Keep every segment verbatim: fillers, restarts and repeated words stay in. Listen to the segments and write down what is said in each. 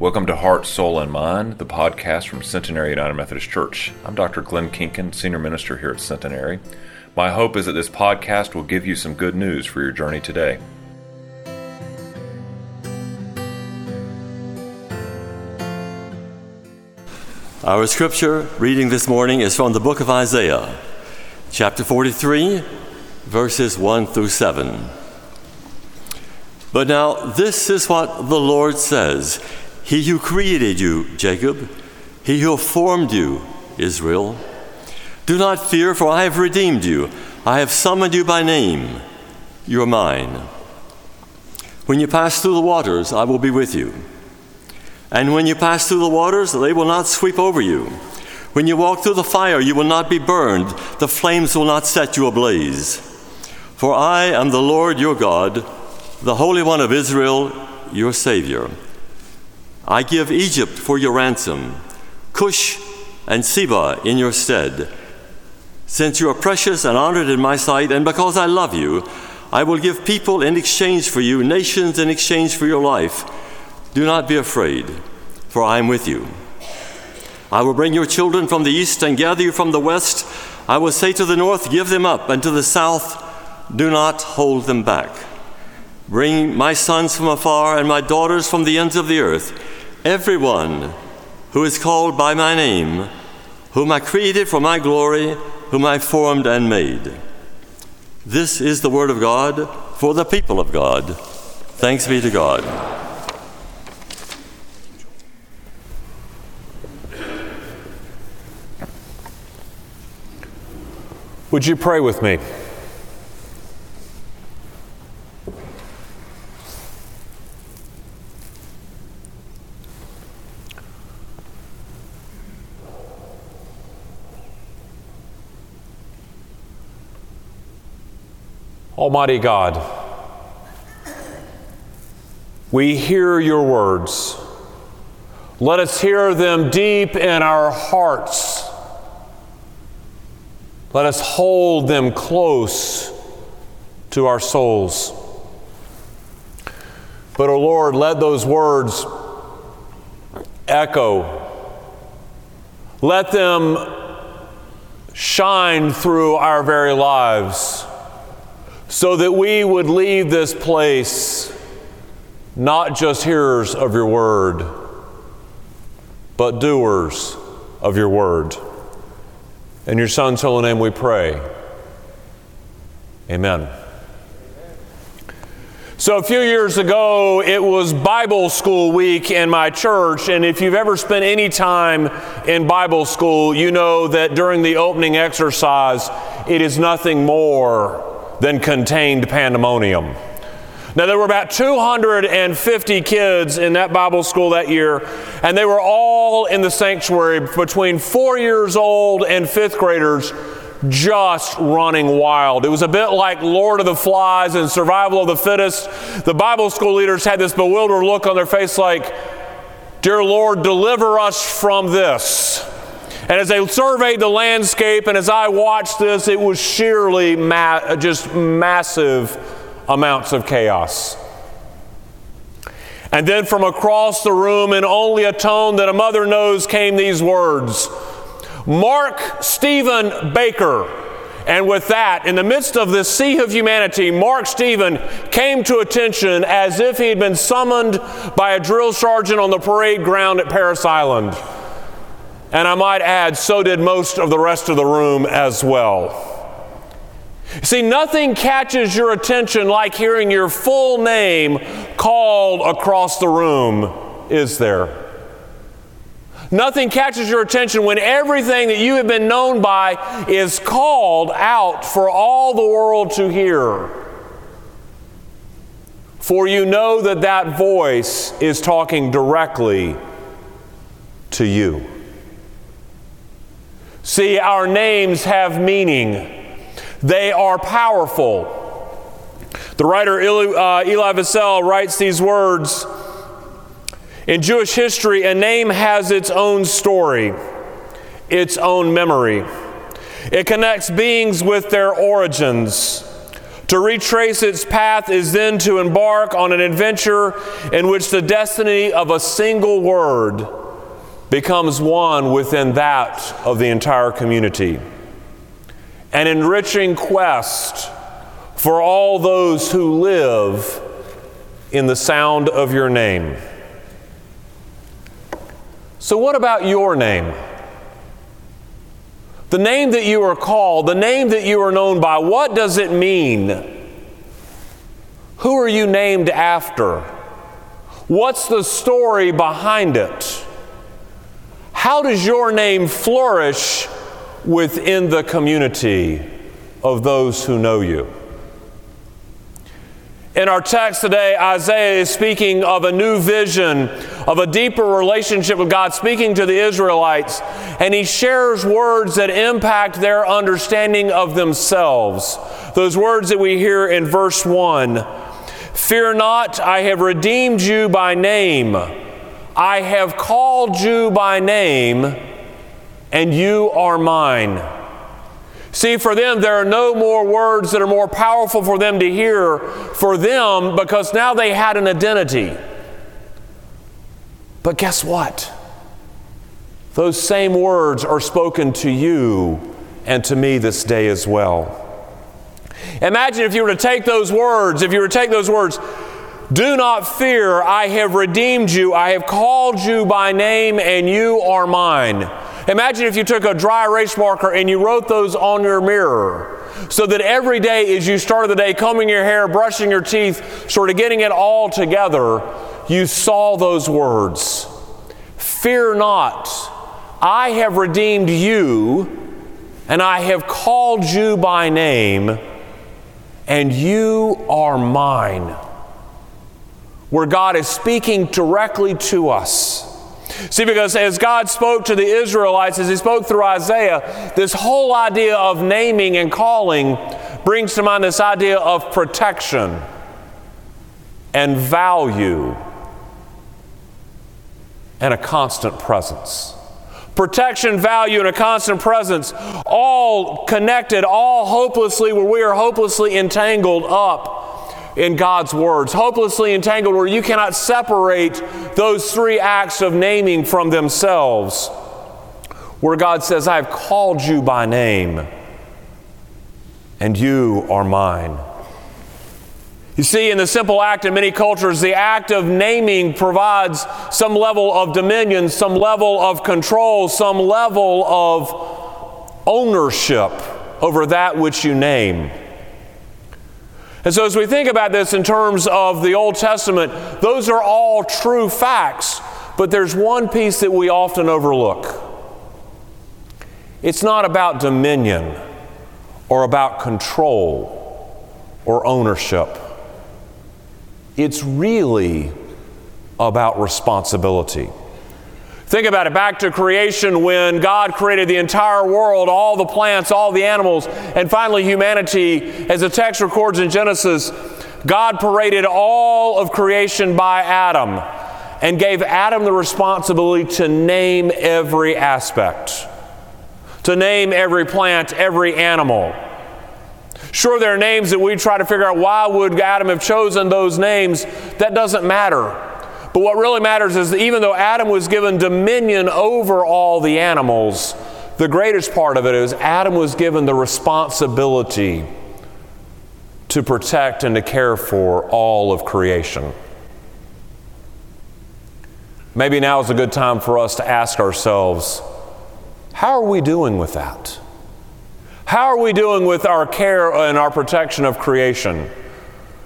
Welcome to Heart, Soul, and Mind, the podcast from Centenary United Methodist Church. I'm Doctor Glenn Kinkin, Senior Minister here at Centenary. My hope is that this podcast will give you some good news for your journey today. Our scripture reading this morning is from the book of Isaiah, chapter forty-three, verses one through seven. But now this is what the Lord says, He who created you, Jacob, He who formed you, Israel. Do not fear, for I have redeemed you. I have summoned you by name. You are mine. When you pass through the waters, I will be with you. And when you pass through the waters, they will not sweep over you. When you walk through the fire, you will not be burned. The flames will not set you ablaze. For I am the Lord your God, the Holy One of Israel, your Savior. I give Egypt for your ransom, Cush and Seba in your stead. Since you are precious and honored in my sight, and because I love you, I will give people in exchange for you, nations in exchange for your life. Do not be afraid, for I am with you. I will bring your children from the east and gather you from the west. I will say to the north, give them up, and to the south, do not hold them back. Bring my sons from afar and my daughters from the ends of the earth, everyone who is called by my name, whom I created for my glory, whom I formed and made. This is the word of God for the people of God. Thanks be to God. Would you pray with me? Almighty God, we hear your words. Let us hear them deep in our hearts. Let us hold them close to our souls. But, O Lord, let those words echo. Let them shine through our very lives so that we would leave this place not just hearers of your word, but doers of your word. In your Son's holy name we pray. Amen. So a few years ago, it was Bible school week in my church, and if you've ever spent any time in Bible school, you know that during the opening exercise, it is nothing more than contained pandemonium. Now, there were about two hundred fifty kids in that Bible school that year, and they were all in the sanctuary between four years old and fifth graders just running wild. It was a bit like Lord of the Flies and Survival of the Fittest. The Bible school leaders had this bewildered look on their face like, Dear Lord, deliver us from this. And as they surveyed the landscape and as I watched this, it was sheerly ma- just massive amounts of chaos. And then from across the room, in only a tone that a mother knows, came these words, Mark Stephen Baker. And with that, in the midst of this sea of humanity, Mark Stephen came to attention as if he had been summoned by a drill sergeant on the parade ground at Parris Island. And I might add, so did most of the rest of the room as well. See, nothing catches your attention like hearing your full name called across the room, is there? Nothing catches your attention when everything that you have been known by is called out for all the world to hear. For you know that that voice is talking directly to you. See, our names have meaning. They are powerful. The writer Eli, uh, Eli Vassell writes these words, In Jewish history, a name has its own story, its own memory. It connects beings with their origins, To retrace its path is then to embark on an adventure in which the destiny of a single word becomes one within that of the entire community. An enriching quest for all those who live in the sound of your name. So what about your name? The name that you are called, the name that you are known by, what does it mean? Who are you named after? What's the story behind it? How does your name flourish within the community of those who know you? In our text today, Isaiah is speaking of a new vision, of a deeper relationship with God, speaking to the Israelites, and he shares words that impact their understanding of themselves. Those words that we hear in verse one, "Fear not, I have redeemed you by name. I have called you by name, and you are mine." See, for them, there are no more words that are more powerful for them to hear for them because now they had an identity. But guess what? Those same words are spoken to you and to me this day as well. Imagine if you were to take those words, if you were to take those words, "Do not fear, I have redeemed you, I have called you by name, and you are mine." Imagine if you took a dry erase marker and you wrote those on your mirror so that every day as you started the day combing your hair, brushing your teeth, sort of getting it all together, you saw those words. "Fear not, I have redeemed you, and I have called you by name, and you are mine." Where God is speaking directly to us. See, because as God spoke to the Israelites, as he spoke through Isaiah, this whole idea of naming and calling brings to mind this idea of protection and value and a constant presence. Protection, value, and a constant presence, all connected, all hopelessly, where we are hopelessly entangled up in God's words, hopelessly entangled where you cannot separate those three acts of naming from themselves, where God says, "I have called you by name, and you are mine." You see, in the simple act in many cultures, the act of naming provides some level of dominion, some level of control, some level of ownership over that which you name. And so as we think about this in terms of the Old Testament, those are all true facts, but there's one piece that we often overlook. It's not about dominion or about control or ownership. It's really about responsibility. Think about it, back to creation when God created the entire world, all the plants, all the animals, and finally humanity. As the text records in Genesis, God paraded all of creation by Adam and gave Adam the responsibility to name every aspect, to name every plant, every animal. Sure, there are names that we try to figure out why would Adam have chosen those names. That doesn't matter. But what really matters is that even though Adam was given dominion over all the animals, the greatest part of it is Adam was given the responsibility to protect and to care for all of creation. Maybe now is a good time for us to ask ourselves, how are we doing with that? How are we doing with our care and our protection of creation?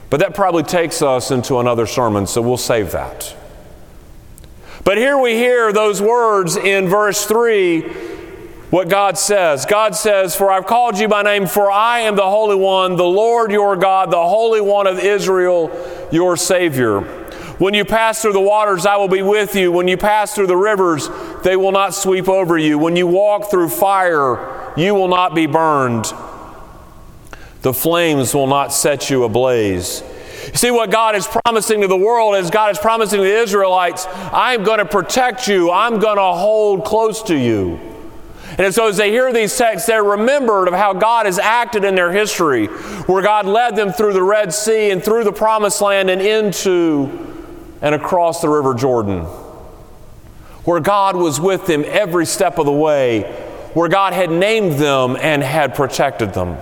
But that probably takes us into another sermon, so we'll save that. But here we hear those words in verse three, what God says. God says, "For I've called you by name, for I am the Holy One, the Lord your God, the Holy One of Israel, your Savior. When you pass through the waters, I will be with you. When you pass through the rivers, they will not sweep over you. When you walk through fire, you will not be burned. The flames will not set you ablaze." You see, what God is promising to the world is God is promising to the Israelites, "I'm going to protect you. I'm going to hold close to you." And so as they hear these texts, they're remembered of how God has acted in their history, where God led them through the Red Sea and through the Promised Land and into and across the River Jordan, where God was with them every step of the way, where God had named them and had protected them.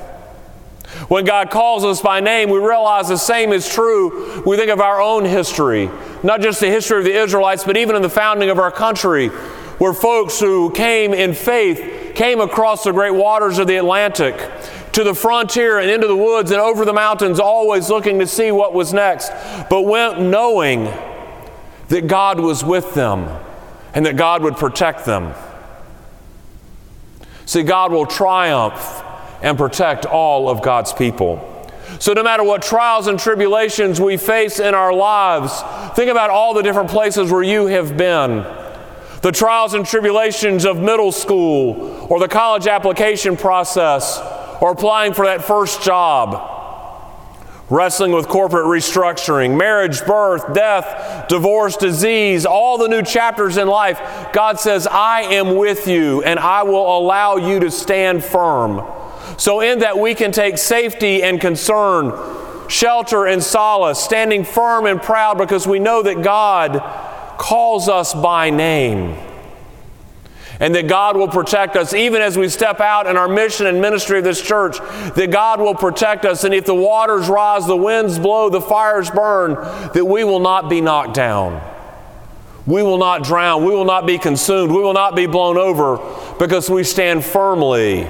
When God calls us by name, we realize the same is true. We think of our own history, not just the history of the Israelites, but even in the founding of our country, where folks who came in faith came across the great waters of the Atlantic to the frontier and into the woods and over the mountains, always looking to see what was next, but went knowing that God was with them and that God would protect them. See, God will triumph and protect all of God's people. So no matter what trials and tribulations we face in our lives, think about all the different places where you have been. The trials and tribulations of middle school, or the college application process, or applying for that first job, wrestling with corporate restructuring, marriage, birth, death, divorce, disease, all the new chapters in life. God says, I am with you, and I will allow you to stand firm. So in that we can take safety and concern, shelter and solace, standing firm and proud because we know that God calls us by name and that God will protect us even as we step out in our mission and ministry of this church, that God will protect us. And if the waters rise, the winds blow, the fires burn, that we will not be knocked down. We will not drown. We will not be consumed. We will not be blown over because we stand firmly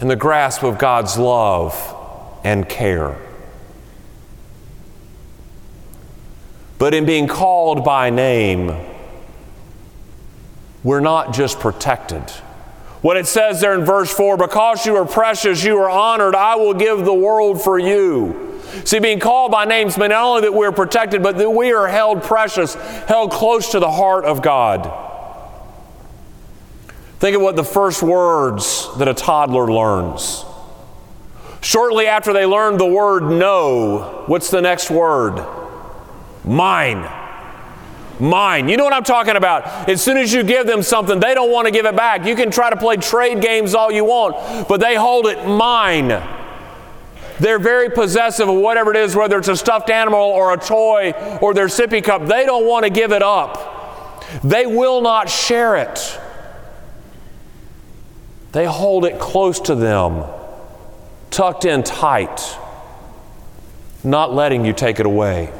in the grasp of God's love and care. But in being called by name, we're not just protected. What it says there in verse four, because you are precious, you are honored, I will give the world for you. See, being called by names means not only that we're protected, but that we are held precious, held close to the heart of God. Think of what the first words that a toddler learns. Shortly after they learn the word no, what's the next word? Mine. Mine. You know what I'm talking about. As soon as you give them something, they don't want to give it back. You can try to play trade games all you want, but they hold it mine. They're very possessive of whatever it is, whether it's a stuffed animal or a toy or their sippy cup. They don't want to give it up. They will not share it. They hold it close to them, tucked in tight, not letting you take it away.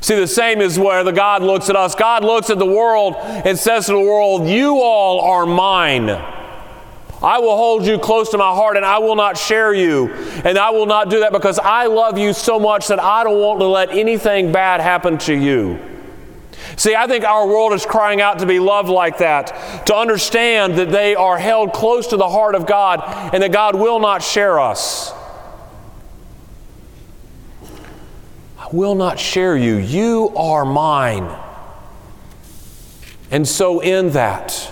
See, the same is where the God looks at us. God looks at the world and says to the world, you all are mine. I will hold you close to my heart and I will not share you. And I will not do that because I love you so much that I don't want to let anything bad happen to you. See, I think our world is crying out to be loved like that, to understand that they are held close to the heart of God and that God will not share us. I will not share you. You are mine. And so in that,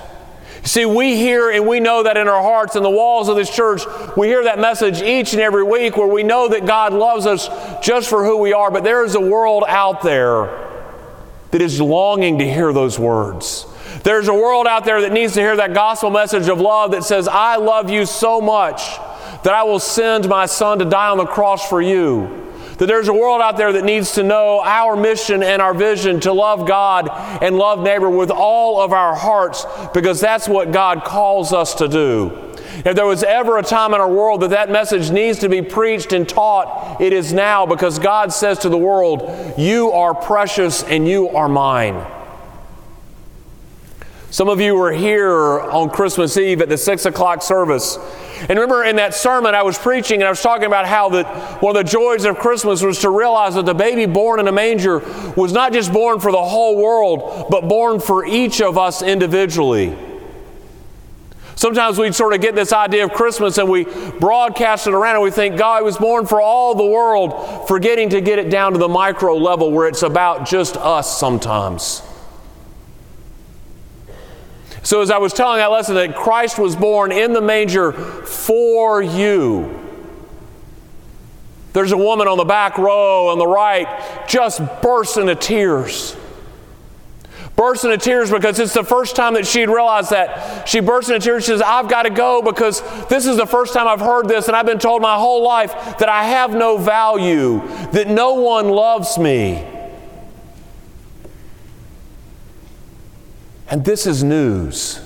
see, we hear and we know that in our hearts, in the walls of this church, we hear that message each and every week where we know that God loves us just for who we are, but there is a world out there that is longing to hear those words. There's a world out there that needs to hear that gospel message of love that says, I love you so much that I will send my son to die on the cross for you. That there's a world out there that needs to know our mission and our vision to love God and love neighbor with all of our hearts because that's what God calls us to do. If there was ever a time in our world that that message needs to be preached and taught, it is now because God says to the world, you are precious and you are mine. Some of you were here on Christmas Eve at the six o'clock service. And remember in that sermon I was preaching and I was talking about how that one of the joys of Christmas was to realize that the baby born in a manger was not just born for the whole world, but born for each of us individually. Sometimes we sort of get this idea of Christmas and we broadcast it around and we think, God, he was born for all the world, forgetting to get it down to the micro level where it's about just us sometimes. So as I was telling that lesson, that Christ was born in the manger for you. There's a woman on the back row on the right just bursts into tears. burst into tears because it's the first time that she had realized that. She burst into tears. She says, I've got to go because this is the first time I've heard this, and I've been told my whole life that I have no value, that no one loves me. And this is news.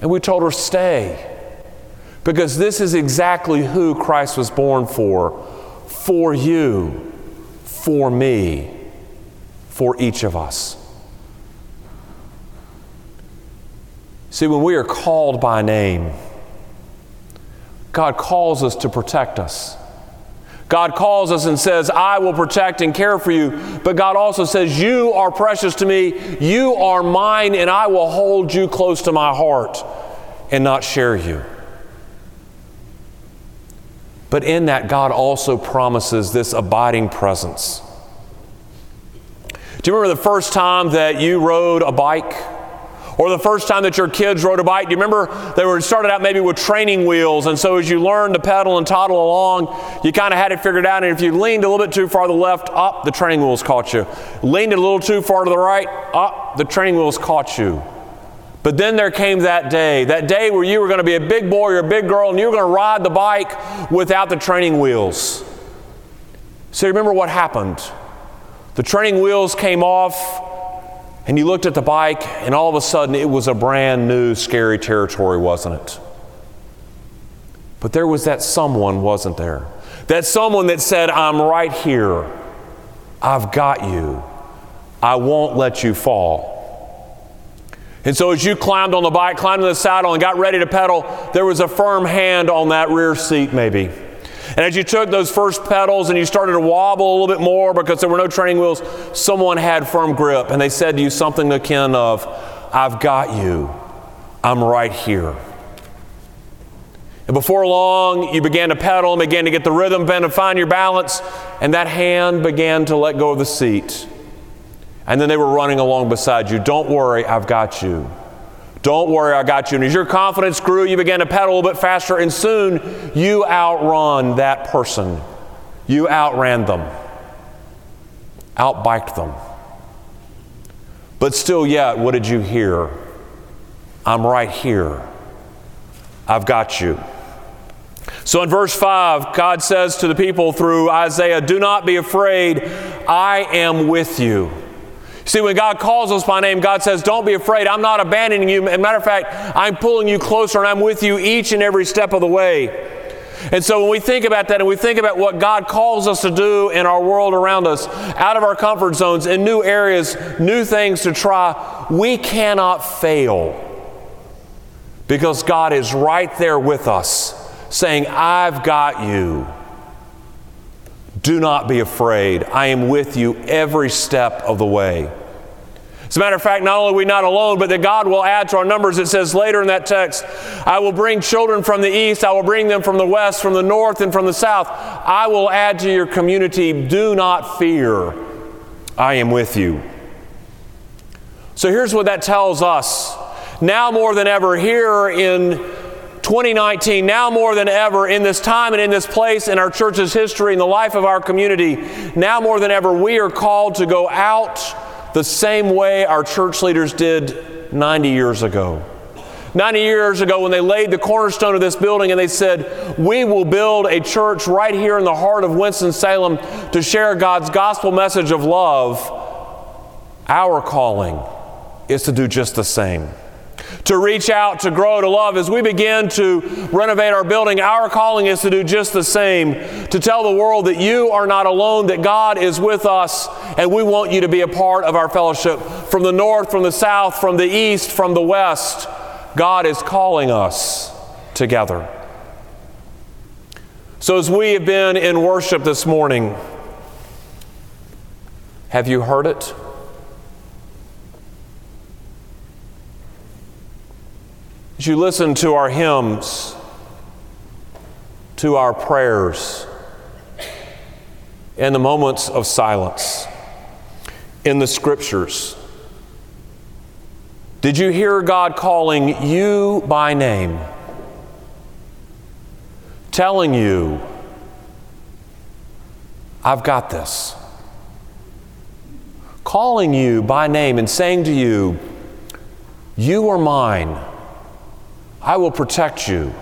And we told her, stay, because this is exactly who Christ was born for, for you, for me, for each of us. See, when we are called by name, God calls us to protect us. God calls us and says, I will protect and care for you. But God also says, you are precious to me. You are mine, and I will hold you close to my heart and not share you. But in that, God also promises this abiding presence. Do you remember the first time that you rode a bike? Or the first time that your kids rode a bike? Do you remember they were started out maybe with training wheels, and so as you learned to pedal and toddle along, you kind of had it figured out, and if you leaned a little bit too far to the left, up, the training wheels caught you. Leaned a little too far to the right, up, the training wheels caught you. But then there came that day, that day where you were going to be a big boy or a big girl, and you were going to ride the bike without the training wheels. So you remember what happened. The training wheels came off, and you looked at the bike, and all of a sudden it was a brand new, scary territory, wasn't it? But there was that someone, wasn't there? That someone that said, I'm right here. I've got you. I won't let you fall. And so as you climbed on the bike, climbed on the saddle, and got ready to pedal, there was a firm hand on that rear seat, maybe. And as you took those first pedals and you started to wobble a little bit more because there were no training wheels, someone had firm grip, and they said to you something akin of, I've got you. I'm right here. And before long, you began to pedal and began to get the rhythm, began to find your balance, and that hand began to let go of the seat. And then they were running along beside you. Don't worry, I've got you. Don't worry, I got you. And as your confidence grew, you began to pedal a little bit faster, and soon you outrun that person. You outran them, outbiked them. But still yet, what did you hear? I'm right here. I've got you. So in verse five, God says to the people through Isaiah, do not be afraid, I am with you. See, when God calls us by name, God says, don't be afraid. I'm not abandoning you. As a matter of fact, I'm pulling you closer, and I'm with you each and every step of the way. And so when we think about that, and we think about what God calls us to do in our world around us, out of our comfort zones, in new areas, new things to try, we cannot fail because God is right there with us saying, I've got you. Do not be afraid. I am with you every step of the way. As a matter of fact, not only are we not alone, but that God will add to our numbers. It says later in that text, I will bring children from the east. I will bring them from the west, from the north, and from the south. I will add to your community. Do not fear. I am with you. So here's what that tells us. Now more than ever here in twenty nineteen, now more than ever, in this time and in this place, in our church's history, in the life of our community, now more than ever, we are called to go out the same way our church leaders did ninety years ago. ninety years ago when they laid the cornerstone of this building and they said, we will build a church right here in the heart of Winston-Salem to share God's gospel message of love. Our calling is to do just the same. To reach out, to grow, to love. As we begin to renovate our building, our calling is to do just the same, to tell the world that you are not alone, that God is with us, and we want you to be a part of our fellowship. From the north, from the south, from the east, from the west, God is calling us together. So as we have been in worship this morning, have you heard it? As you listen to our hymns, to our prayers, in the moments of silence, in the scriptures, did you hear God calling you by name, telling you, I've got this, calling you by name and saying to you, you are mine. I will protect you.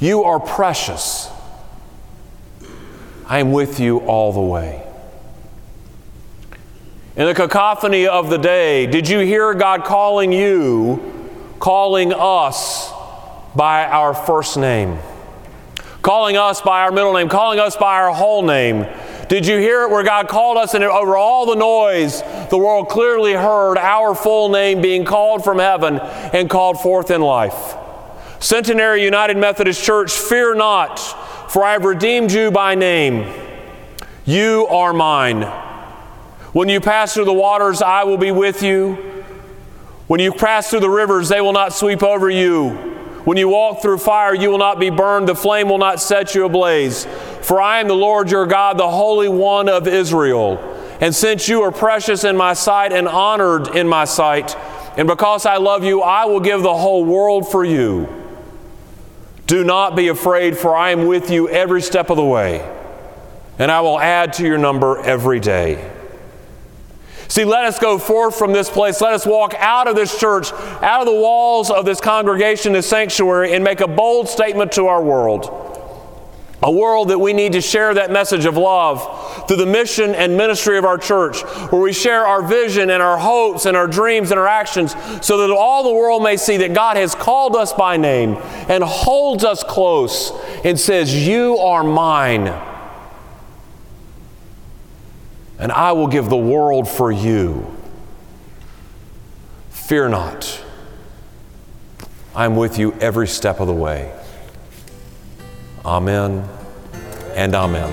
You are precious. I am with you all the way. In the cacophony of the day, did you hear God calling you, calling us by our first name? Calling us by our middle name, calling us by our whole name. Did you hear it where God called us and over all the noise, the world clearly heard our full name being called from heaven and called forth in life? Centenary United Methodist Church, fear not, for I have redeemed you by name. You are mine. When you pass through the waters, I will be with you. When you pass through the rivers, they will not sweep over you. When you walk through fire, you will not be burned. The flame will not set you ablaze. For I am the Lord your God, the Holy One of Israel. And since you are precious in my sight and honored in my sight, and because I love you, I will give the whole world for you. Do not be afraid, for I am with you every step of the way, and I will add to your number every day. See, let us go forth from this place. Let us walk out of this church, out of the walls of this congregation, this sanctuary, and make a bold statement to our world. A world that we need to share that message of love through the mission and ministry of our church, where we share our vision and our hopes and our dreams and our actions so that all the world may see that God has called us by name and holds us close and says, you are mine. And I will give the world for you. Fear not. I'm with you every step of the way. Amen and amen.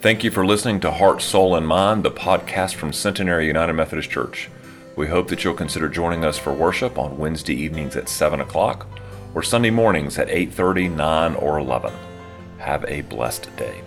Thank you for listening to Heart, Soul, and Mind, the podcast from Centenary United Methodist Church. We hope that you'll consider joining us for worship on Wednesday evenings at seven o'clock or Sunday mornings at eight thirty, nine, or eleven. Have a blessed day.